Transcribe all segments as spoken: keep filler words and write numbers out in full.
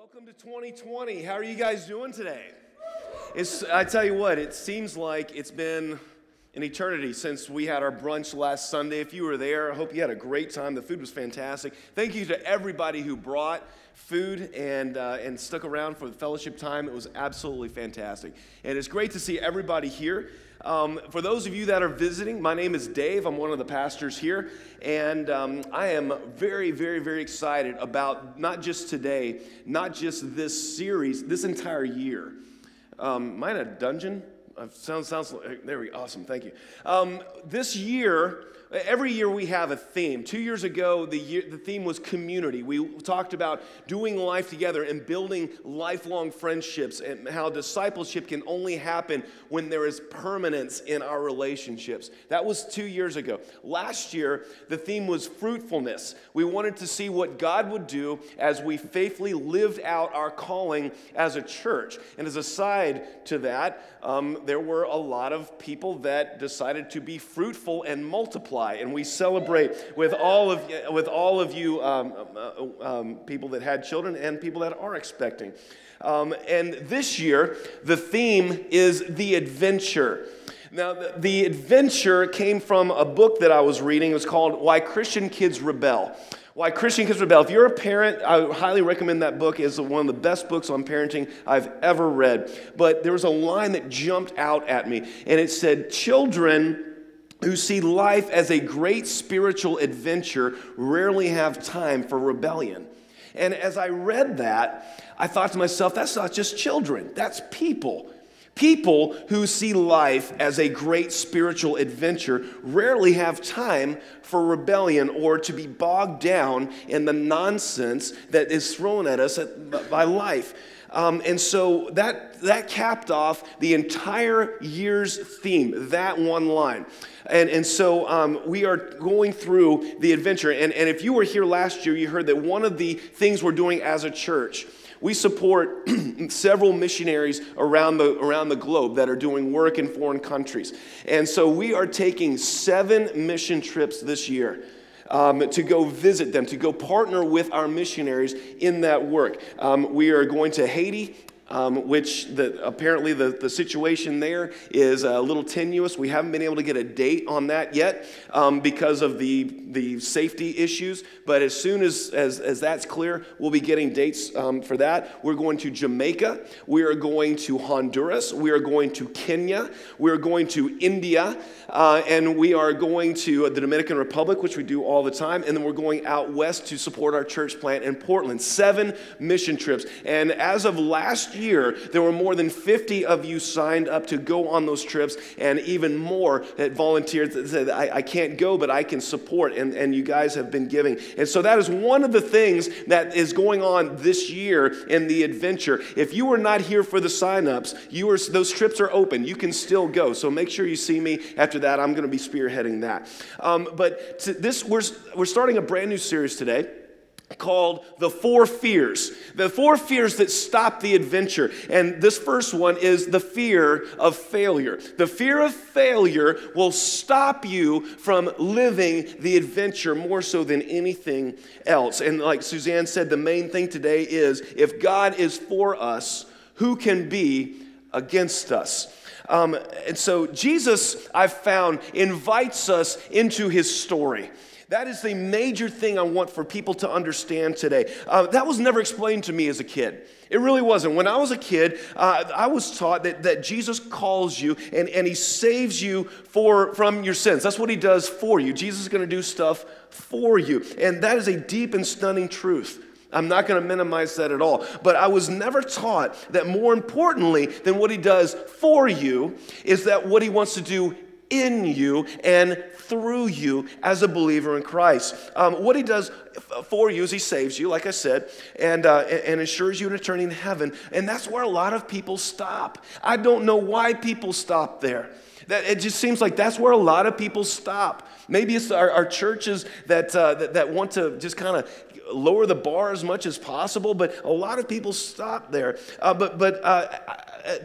Welcome to twenty twenty. How are you guys doing today? It's, I tell you what, it seems like it's been an eternity since we had our brunch last Sunday. If you were there, I hope you had a great time. The food was fantastic. Thank you to everybody who brought food and uh, and stuck around for the fellowship time. It was absolutely fantastic. And it's great to see everybody here. Um, for those of you that are visiting, my name is Dave. I'm one of the pastors here, and um, I am very, very, very excited about not just today, not just this series, this entire year. Um, am I in a dungeon? Uh, sounds, sounds, there we go. Awesome, thank you. Um, this year, every year we have a theme. Two years ago, the, year, the theme was community. We talked about doing life together and building lifelong friendships and how discipleship can only happen when there is permanence in our relationships. That was two years ago. Last year, the theme was fruitfulness. We wanted to see what God would do as we faithfully lived out our calling as a church. And as a side to that, um, there were a lot of people that decided to be fruitful and multiply. And we celebrate with all of with all of you um, um, people that had children and people that are expecting. Um, and this year, the theme is the adventure. Now, the, the adventure came from a book that I was reading. It was called "Why Christian Kids Rebel." Why Christian Kids Rebel. If you're a parent, I highly recommend that book. It's one of the best books on parenting I've ever read. But there was a line that jumped out at me, and it said, "Children who see life as a great spiritual adventure rarely have time for rebellion." And as I read that, I thought to myself, that's not just children, that's people. People who see life as a great spiritual adventure rarely have time for rebellion or to be bogged down in the nonsense that is thrown at us by life. Um, and so that that capped off the entire year's theme, that one line. And and so um, we are going through the adventure. And, and if you were here last year, you heard that one of the things we're doing as a church, we support several missionaries around the around the globe that are doing work in foreign countries. And so we are taking seven mission trips this year. Um, to go visit them, to go partner with our missionaries in that work. Um, we are going to Haiti, um, which the, apparently the, the situation there is a little tenuous. We haven't been able to get a date on that yet um, because of the the safety issues. But as soon as, as, as that's clear, we'll be getting dates um, for that. We're going to Jamaica. We are going to Honduras. We are going to Kenya. We are going to India. Uh, and we are going to the Dominican Republic, which we do all the time, and then we're going out west to support our church plant in Portland. Seven mission trips. And as of last year, there were more than fifty of you signed up to go on those trips, and even more that volunteered that said, I, I can't go, but I can support, and, and you guys have been giving. And so that is one of the things that is going on this year in the adventure. If you were not here for the sign-ups, you are, those trips are open. You can still go, so make sure you see me after that. I'm going to be spearheading that. Um, but to this, we're we're starting a brand new series today called The Four Fears. The four fears that stop the adventure. And this first one is the fear of failure. The fear of failure will stop you from living the adventure more so than anything else. And like Suzanne said, the main thing today is, if God is for us, who can be against us? Um, and so Jesus, I've found, invites us into his story. That is the major thing I want for people to understand today. Uh, that was never explained to me as a kid. It really wasn't. When I was a kid, uh, I was taught that, that Jesus calls you and, and he saves you for from your sins. That's what he does for you. Jesus is going to do stuff for you. And that is a deep and stunning truth. I'm not going to minimize that at all. But I was never taught that more importantly than what he does for you is that what he wants to do in you and through you as a believer in Christ. Um, what he does for you is he saves you, like I said, and uh, and assures you an eternity in heaven. And that's where a lot of people stop. I don't know why people stop there. That it just seems like that's where a lot of people stop. Maybe it's our, our churches that, uh, that that want to just kind of lower the bar as much as possible, but a lot of people stop there. Uh, but but uh,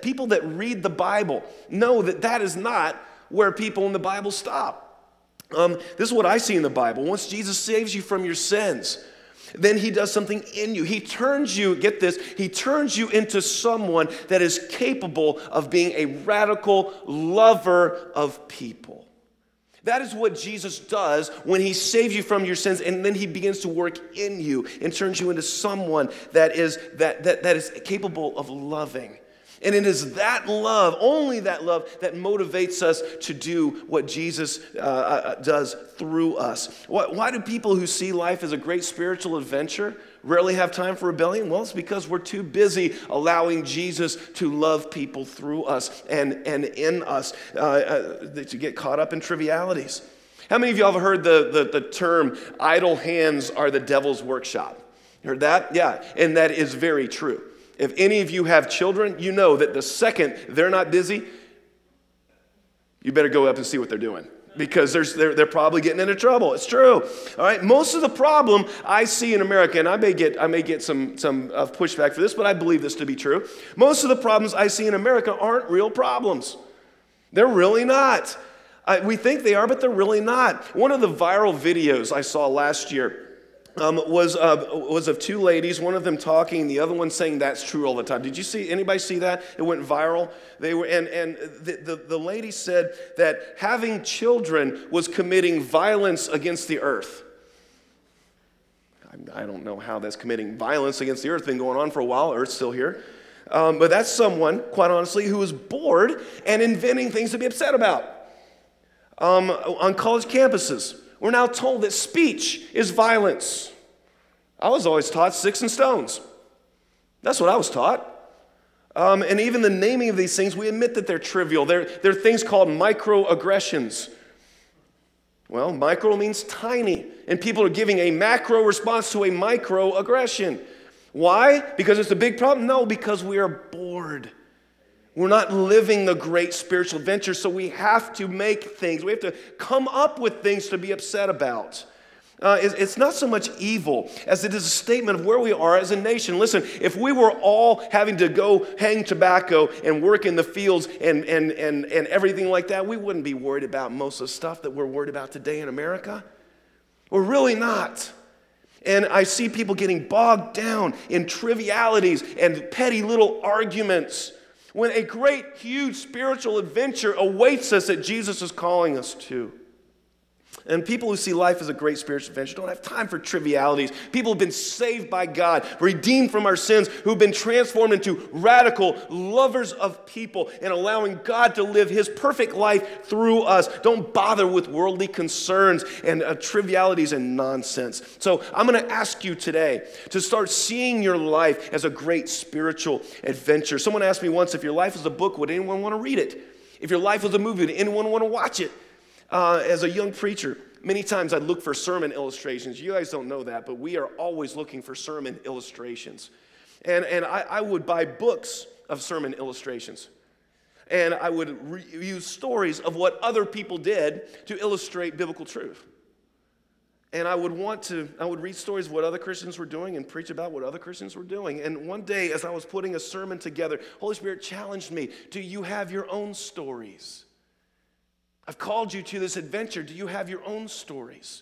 people that read the Bible know that that is not where people in the Bible stop. Um, this is what I see in the Bible. Once Jesus saves you from your sins, then he does something in you. He turns you, get this, he turns you into someone that is capable of being a radical lover of people. That is what Jesus does when he saves you from your sins, and then he begins to work in you and turns you into someone that is that that, that is capable of loving. And it is that love, only that love, that motivates us to do what Jesus uh, does through us. Why, why do people who see life as a great spiritual adventure rarely have time for rebellion? Well, it's because we're too busy allowing Jesus to love people through us and, and in us uh, uh, to get caught up in trivialities. How many of y'all have heard the, the, the term, idle hands are the devil's workshop? Heard that? Yeah, and that is very true. If any of you have children, you know that the second they're not busy, you better go up and see what they're doing, because there's, they're, they're probably getting into trouble. It's true. All right. Most of the problem I see in America, and I may get I may get some, some uh, pushback for this, but I believe this to be true. Most of the problems I see in America aren't real problems. They're really not. I, we think they are, but they're really not. One of the viral videos I saw last year Um, was uh, was of two ladies, one of them talking, the other one saying that's true all the time. Did you see, anybody see that? It went viral. They were, and and the, the, the lady said that having children was committing violence against the earth. I, I don't know how that's committing violence against the earth. Been going on for a while. Earth's still here. Um, but that's someone, quite honestly, who was bored and inventing things to be upset about. Um, on college campuses, we're now told that speech is violence. I was always taught sticks and stones. That's what I was taught. Um, and even the naming of these things, we admit that they're trivial. They're, they're things called microaggressions. Well, micro means tiny, and people are giving a macro response to a microaggression. Why? Because it's a big problem? No, because we are bored. We're not living the great spiritual adventure, so we have to make things. We have to come up with things to be upset about. Uh, it's, it's not so much evil as it is a statement of where we are as a nation. Listen, if we were all having to go hang tobacco and work in the fields and, and, and, and everything like that, we wouldn't be worried about most of the stuff that we're worried about today in America. We're really not. And I see people getting bogged down in trivialities and petty little arguments, when a great, huge spiritual adventure awaits us that Jesus is calling us to. And people who see life as a great spiritual adventure don't have time for trivialities. People who've been saved by God, redeemed from our sins, who've been transformed into radical lovers of people and allowing God to live his perfect life through us. Don't bother with worldly concerns and uh, trivialities and nonsense. So I'm going to ask you today to start seeing your life as a great spiritual adventure. Someone asked me once, if your life is a book, would anyone want to read it? If your life was a movie, would anyone want to watch it? Uh, as a young preacher, many times I look for sermon illustrations. You guys don't know that, but we are always looking for sermon illustrations. And and I, I would buy books of sermon illustrations. And I would re- use stories of what other people did to illustrate biblical truth. And I would want to, I would read stories of what other Christians were doing and preach about what other Christians were doing. And one day, as I was putting a sermon together, Holy Spirit challenged me, do you have your own stories? I've called you to this adventure. Do you have your own stories?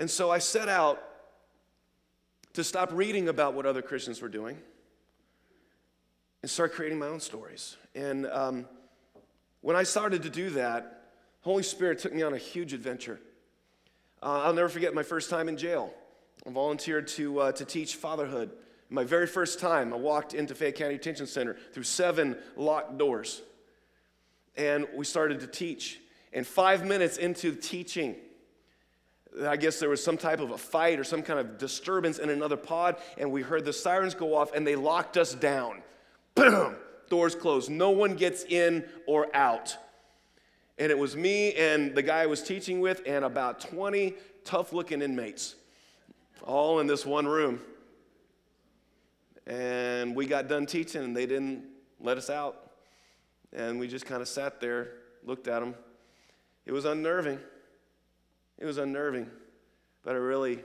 And so I set out to stop reading about what other Christians were doing and start creating my own stories. And um, when I started to do that, Holy Spirit took me on a huge adventure. Uh, I'll never forget my first time in jail. I volunteered to uh, to teach fatherhood. My very first time, I walked into Fayette County Detention Center through seven locked doors. And we started to teach. And five minutes into teaching, I guess there was some type of a fight or some kind of disturbance in another pod, and we heard the sirens go off, and they locked us down. Boom! Doors closed. No one gets in or out. And it was me and the guy I was teaching with and about twenty tough-looking inmates, all in this one room. And we got done teaching, and they didn't let us out. And we just kind of sat there, looked at them. It was unnerving. It was unnerving. But I really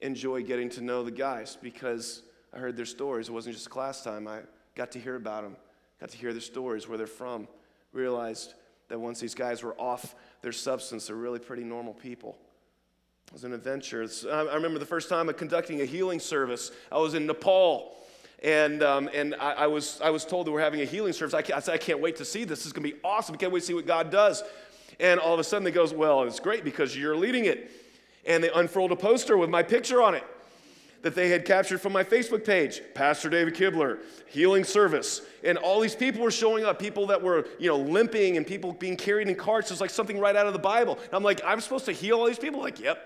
enjoyed getting to know the guys because I heard their stories. It wasn't just class time. I got to hear about them, got to hear their stories, where they're from. Realized that once these guys were off their substance, they're really pretty normal people. It was an adventure. I remember the first time conducting a healing service. I was in Nepal. And um, and I, I was I was told that we're having a healing service. I, I said, I can't wait to see this. This is going to be awesome. I can't wait to see what God does. And all of a sudden, it goes, well, it's great because you're leading it. And they unfurled a poster with my picture on it that they had captured from my Facebook page. Pastor David Kibler, healing service. And all these people were showing up, people that were, you know, limping and people being carried in carts. It was like something right out of the Bible. And I'm like, I'm supposed to heal all these people? Like, yep.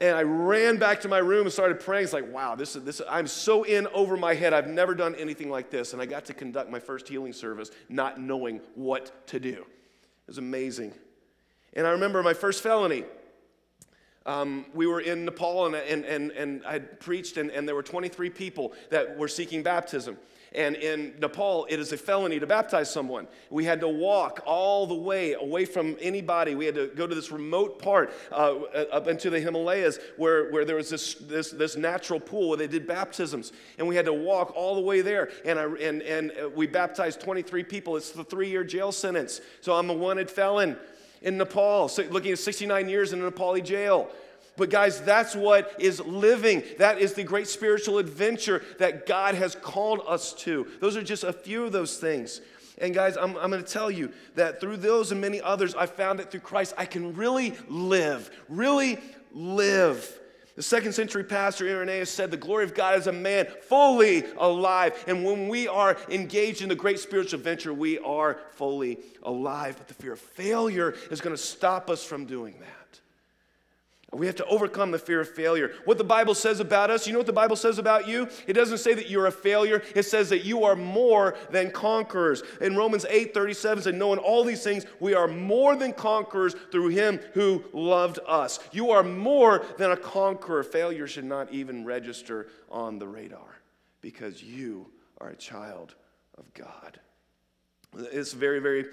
And I ran back to my room and started praying. It's like, wow, this is this. I'm so in over my head. I've never done anything like this. And I got to conduct my first healing service, not knowing what to do. It was amazing. And I remember my first felony. Um, we were in Nepal, and and and, and I preached, and, and there were twenty-three people that were seeking baptism. And in Nepal, it is a felony to baptize someone. We had to walk all the way away from anybody. We had to go to this remote part uh, up into the Himalayas where, where there was this, this this natural pool where they did baptisms. And we had to walk all the way there. And I and, and we baptized twenty-three people. It's the three-year jail sentence. So I'm a wanted felon in Nepal, so looking at sixty-nine years in a Nepali jail. But guys, that's what is living. That is the great spiritual adventure that God has called us to. Those are just a few of those things. And guys, I'm, I'm going to tell you that through those and many others, I found that through Christ, I can really live, really live. The second century pastor Irenaeus said, the glory of God is a man fully alive. And when we are engaged in the great spiritual adventure, we are fully alive. But the fear of failure is going to stop us from doing that. We have to overcome the fear of failure. What the Bible says about us, you know what the Bible says about you? It doesn't say that you're a failure. It says that you are more than conquerors. In Romans eight thirty-seven, it said, knowing all these things, we are more than conquerors through him who loved us. You are more than a conqueror. Failure should not even register on the radar because you are a child of God. It's a very, very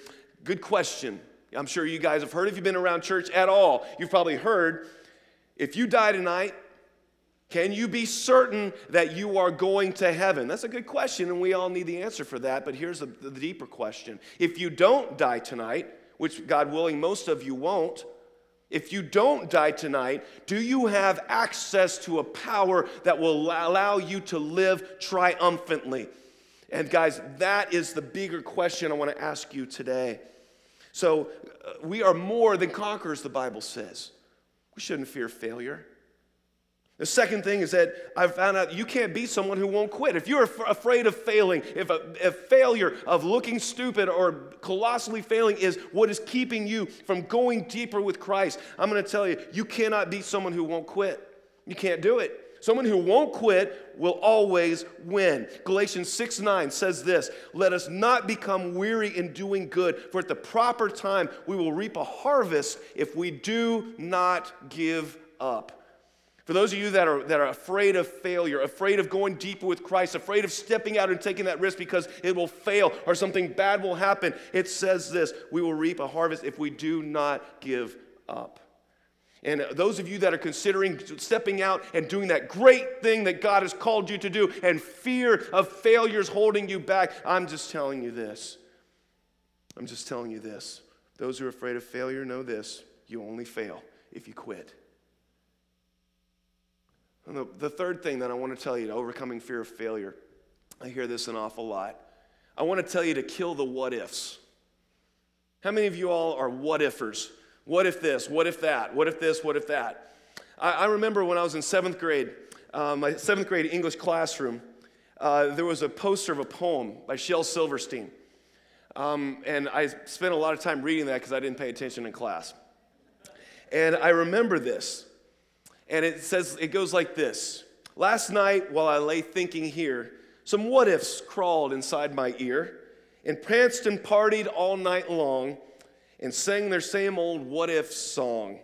good question. I'm sure you guys have heard, if you've been around church at all, you've probably heard, if you die tonight, can you be certain that you are going to heaven? That's a good question, and we all need the answer for that, but here's the, the deeper question. If you don't die tonight, which God willing most of you won't, if you don't die tonight, do you have access to a power that will allow you to live triumphantly? And guys, that is the bigger question I want to ask you today. So uh, we are more than conquerors, the Bible says. We shouldn't fear failure. The second thing is that I found out you can't be someone who won't quit. If you're af- afraid of failing, if a if failure of looking stupid or colossally failing is what is keeping you from going deeper with Christ, I'm going to tell you, you cannot be someone who won't quit. You can't do it. Someone who won't quit will always win. Galatians six nine says this, let us not become weary in doing good, for at the proper time we will reap a harvest if we do not give up. For those of you that are that are afraid of failure, afraid of going deeper with Christ, afraid of stepping out and taking that risk because it will fail or something bad will happen, it says this, we will reap a harvest if we do not give up. And those of you that are considering stepping out and doing that great thing that God has called you to do and fear of failures holding you back, I'm just telling you this. I'm just telling you this. Those who are afraid of failure know this. You only fail if you quit. And the, the third thing that I want to tell you to overcoming fear of failure, I hear this an awful lot. I want to tell you to kill the what ifs. How many of you all are what ifers? What if this? What if that? What if this? What if that? I, I remember when I was in seventh grade, uh, my seventh grade English classroom, uh, there was a poster of a poem by Shel Silverstein. Um, and I spent a lot of time reading that because I didn't pay attention in class. And I remember this. And it says, it goes like this. Last night while I lay thinking here, some what ifs crawled inside my ear and pranced and partied all night long and sang their same old what-if song.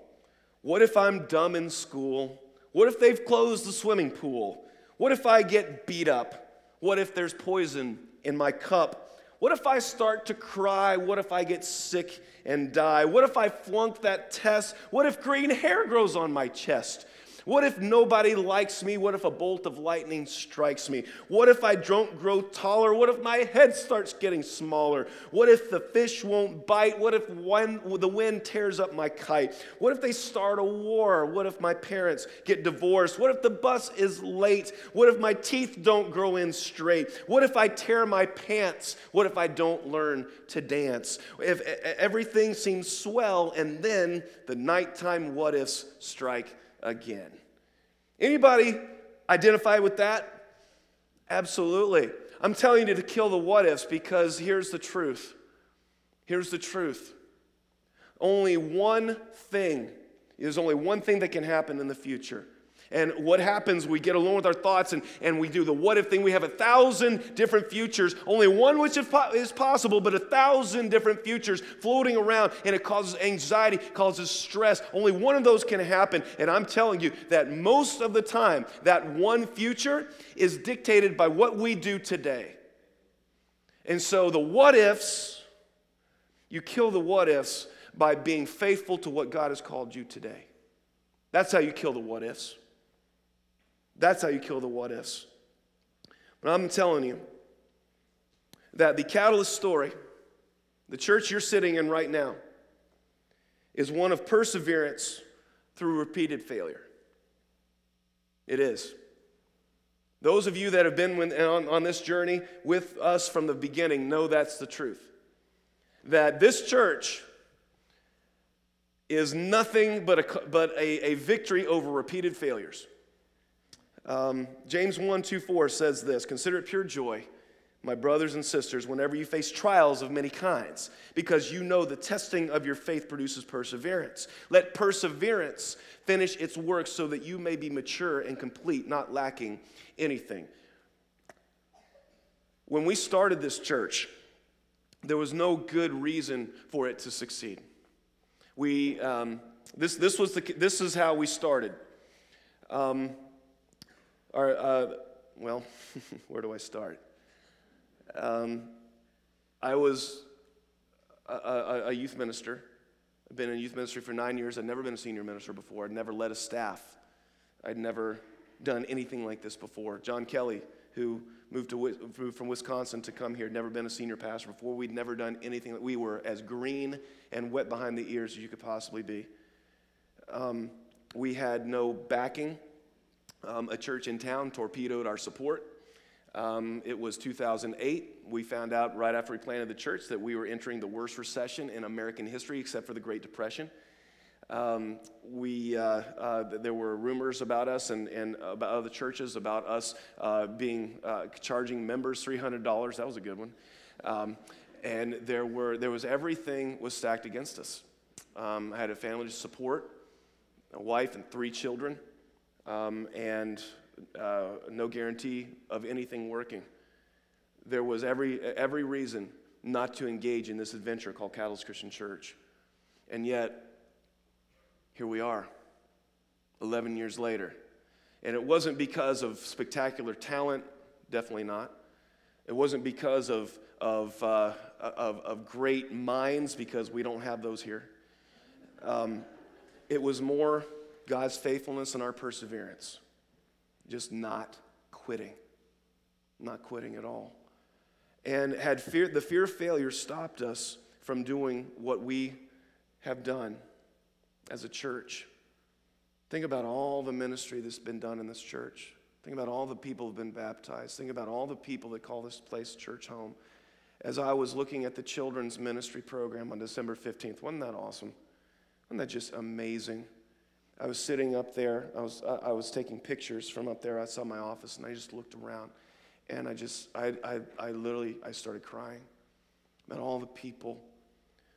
What if I'm dumb in school? What if they've closed the swimming pool? What if I get beat up? What if there's poison in my cup? What if I start to cry? What if I get sick and die? What if I flunk that test? What if green hair grows on my chest? What if nobody likes me? What if a bolt of lightning strikes me? What if I don't grow taller? What if my head starts getting smaller? What if the fish won't bite? What if one, the wind tears up my kite? What if they start a war? What if my parents get divorced? What if the bus is late? What if my teeth don't grow in straight? What if I tear my pants? What if I don't learn to dance? If everything seems swell, and then the nighttime what ifs strike again. Anybody identify with that? Absolutely. I'm telling you to kill the what ifs, because here's the truth. Here's the truth. Only one thing, there's only one thing that can happen in the future. And what happens, we get alone with our thoughts and, and we do the what if thing. We have a thousand different futures, only one which is possible, but a thousand different futures floating around, and it causes anxiety, causes stress. Only one of those can happen, and I'm telling you that most of the time, that one future is dictated by what we do today. And so the what ifs, you kill the what ifs by being faithful to what God has called you today. That's how you kill the what ifs. That's how you kill the what ifs. But I'm telling you that the Catalyst story, the church you're sitting in right now, is one of perseverance through repeated failure. It is. Those of you that have been with, on, on this journey with us from the beginning know that's the truth. That this church is nothing but a, but a, a victory over repeated failures. Um, James one, two, four says this: "Consider it pure joy, my brothers and sisters, whenever you face trials of many kinds, because you know the testing of your faith produces perseverance. Let perseverance finish its work so that you may be mature and complete, not lacking anything." When we started this church, there was no good reason for it to succeed. We um, this this was the this is how we started. Um, Our, uh, well, where do I start? Um, I was a, a, a youth minister. I've been in youth ministry for nine years. I'd never been a senior minister before. I'd never led a staff. I'd never done anything like this before. John Kelly, who moved to moved from Wisconsin to come here, never been a senior pastor before. We'd never done anything. That we were as green and wet behind the ears as you could possibly be. Um, we had no backing. Um, a church in town torpedoed our support. Um, it was two thousand eight. We found out right after we planted the church that we were entering the worst recession in American history, except for the Great Depression. Um, we uh, uh, there were rumors about us and, and about other churches about us uh, being uh, charging members three hundred dollars. That was a good one. Um, and there were there was everything was stacked against us. Um, I had a family to support, a wife and three children. Um, and uh, no guarantee of anything working. There was every every reason not to engage in this adventure called Cattle's Christian Church. And yet, here we are, eleven years later. And it wasn't because of spectacular talent, definitely not. It wasn't because of of uh, of, of great minds, because we don't have those here. Um, it was more God's faithfulness and our perseverance. Just not quitting. Not quitting at all. And had fear, the fear of failure stopped us from doing what we have done as a church. Think about all the ministry that's been done in this church. Think about all the people who have been baptized. Think about all the people that call this place church home. As I was looking at the children's ministry program on December fifteenth, wasn't that awesome? Wasn't that just amazing? I was sitting up there, I was I was taking pictures from up there outside my office, and I just looked around, and I just, I I, I literally, I started crying about all the people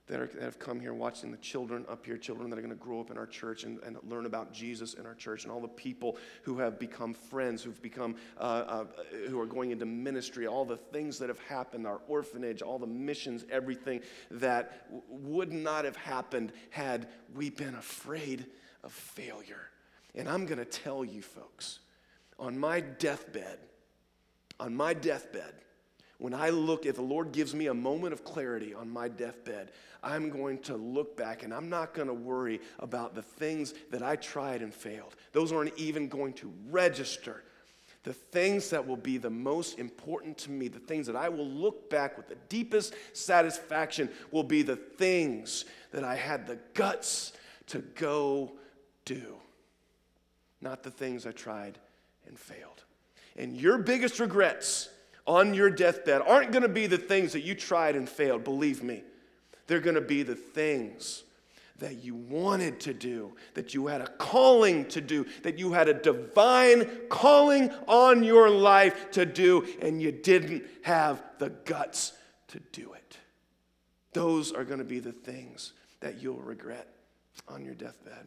that, are, that have come here, watching the children up here, children that are going to grow up in our church and, and learn about Jesus in our church, and all the people who have become friends, who've become, uh, uh, who are going into ministry, all the things that have happened, our orphanage, all the missions, everything that w- would not have happened had we been afraid of failure. And I'm going to tell you folks, on my deathbed, on my deathbed, When I look, if the Lord gives me a moment of clarity on my deathbed, I'm going to look back and I'm not going to worry about the things that I tried and failed. Those aren't even going to register. The things that will be the most important to me, the things that I will look back with the deepest satisfaction will be the things that I had the guts to go do, not the things I tried and failed. And your biggest regrets on your deathbed aren't going to be the things that you tried and failed, believe me. They're going to be the things that you wanted to do, that you had a calling to do, that you had a divine calling on your life to do, and you didn't have the guts to do it. Those are going to be the things that you'll regret on your deathbed.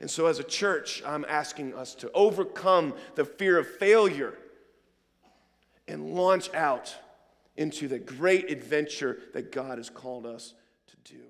And so as a church, I'm asking us to overcome the fear of failure and launch out into the great adventure that God has called us to do.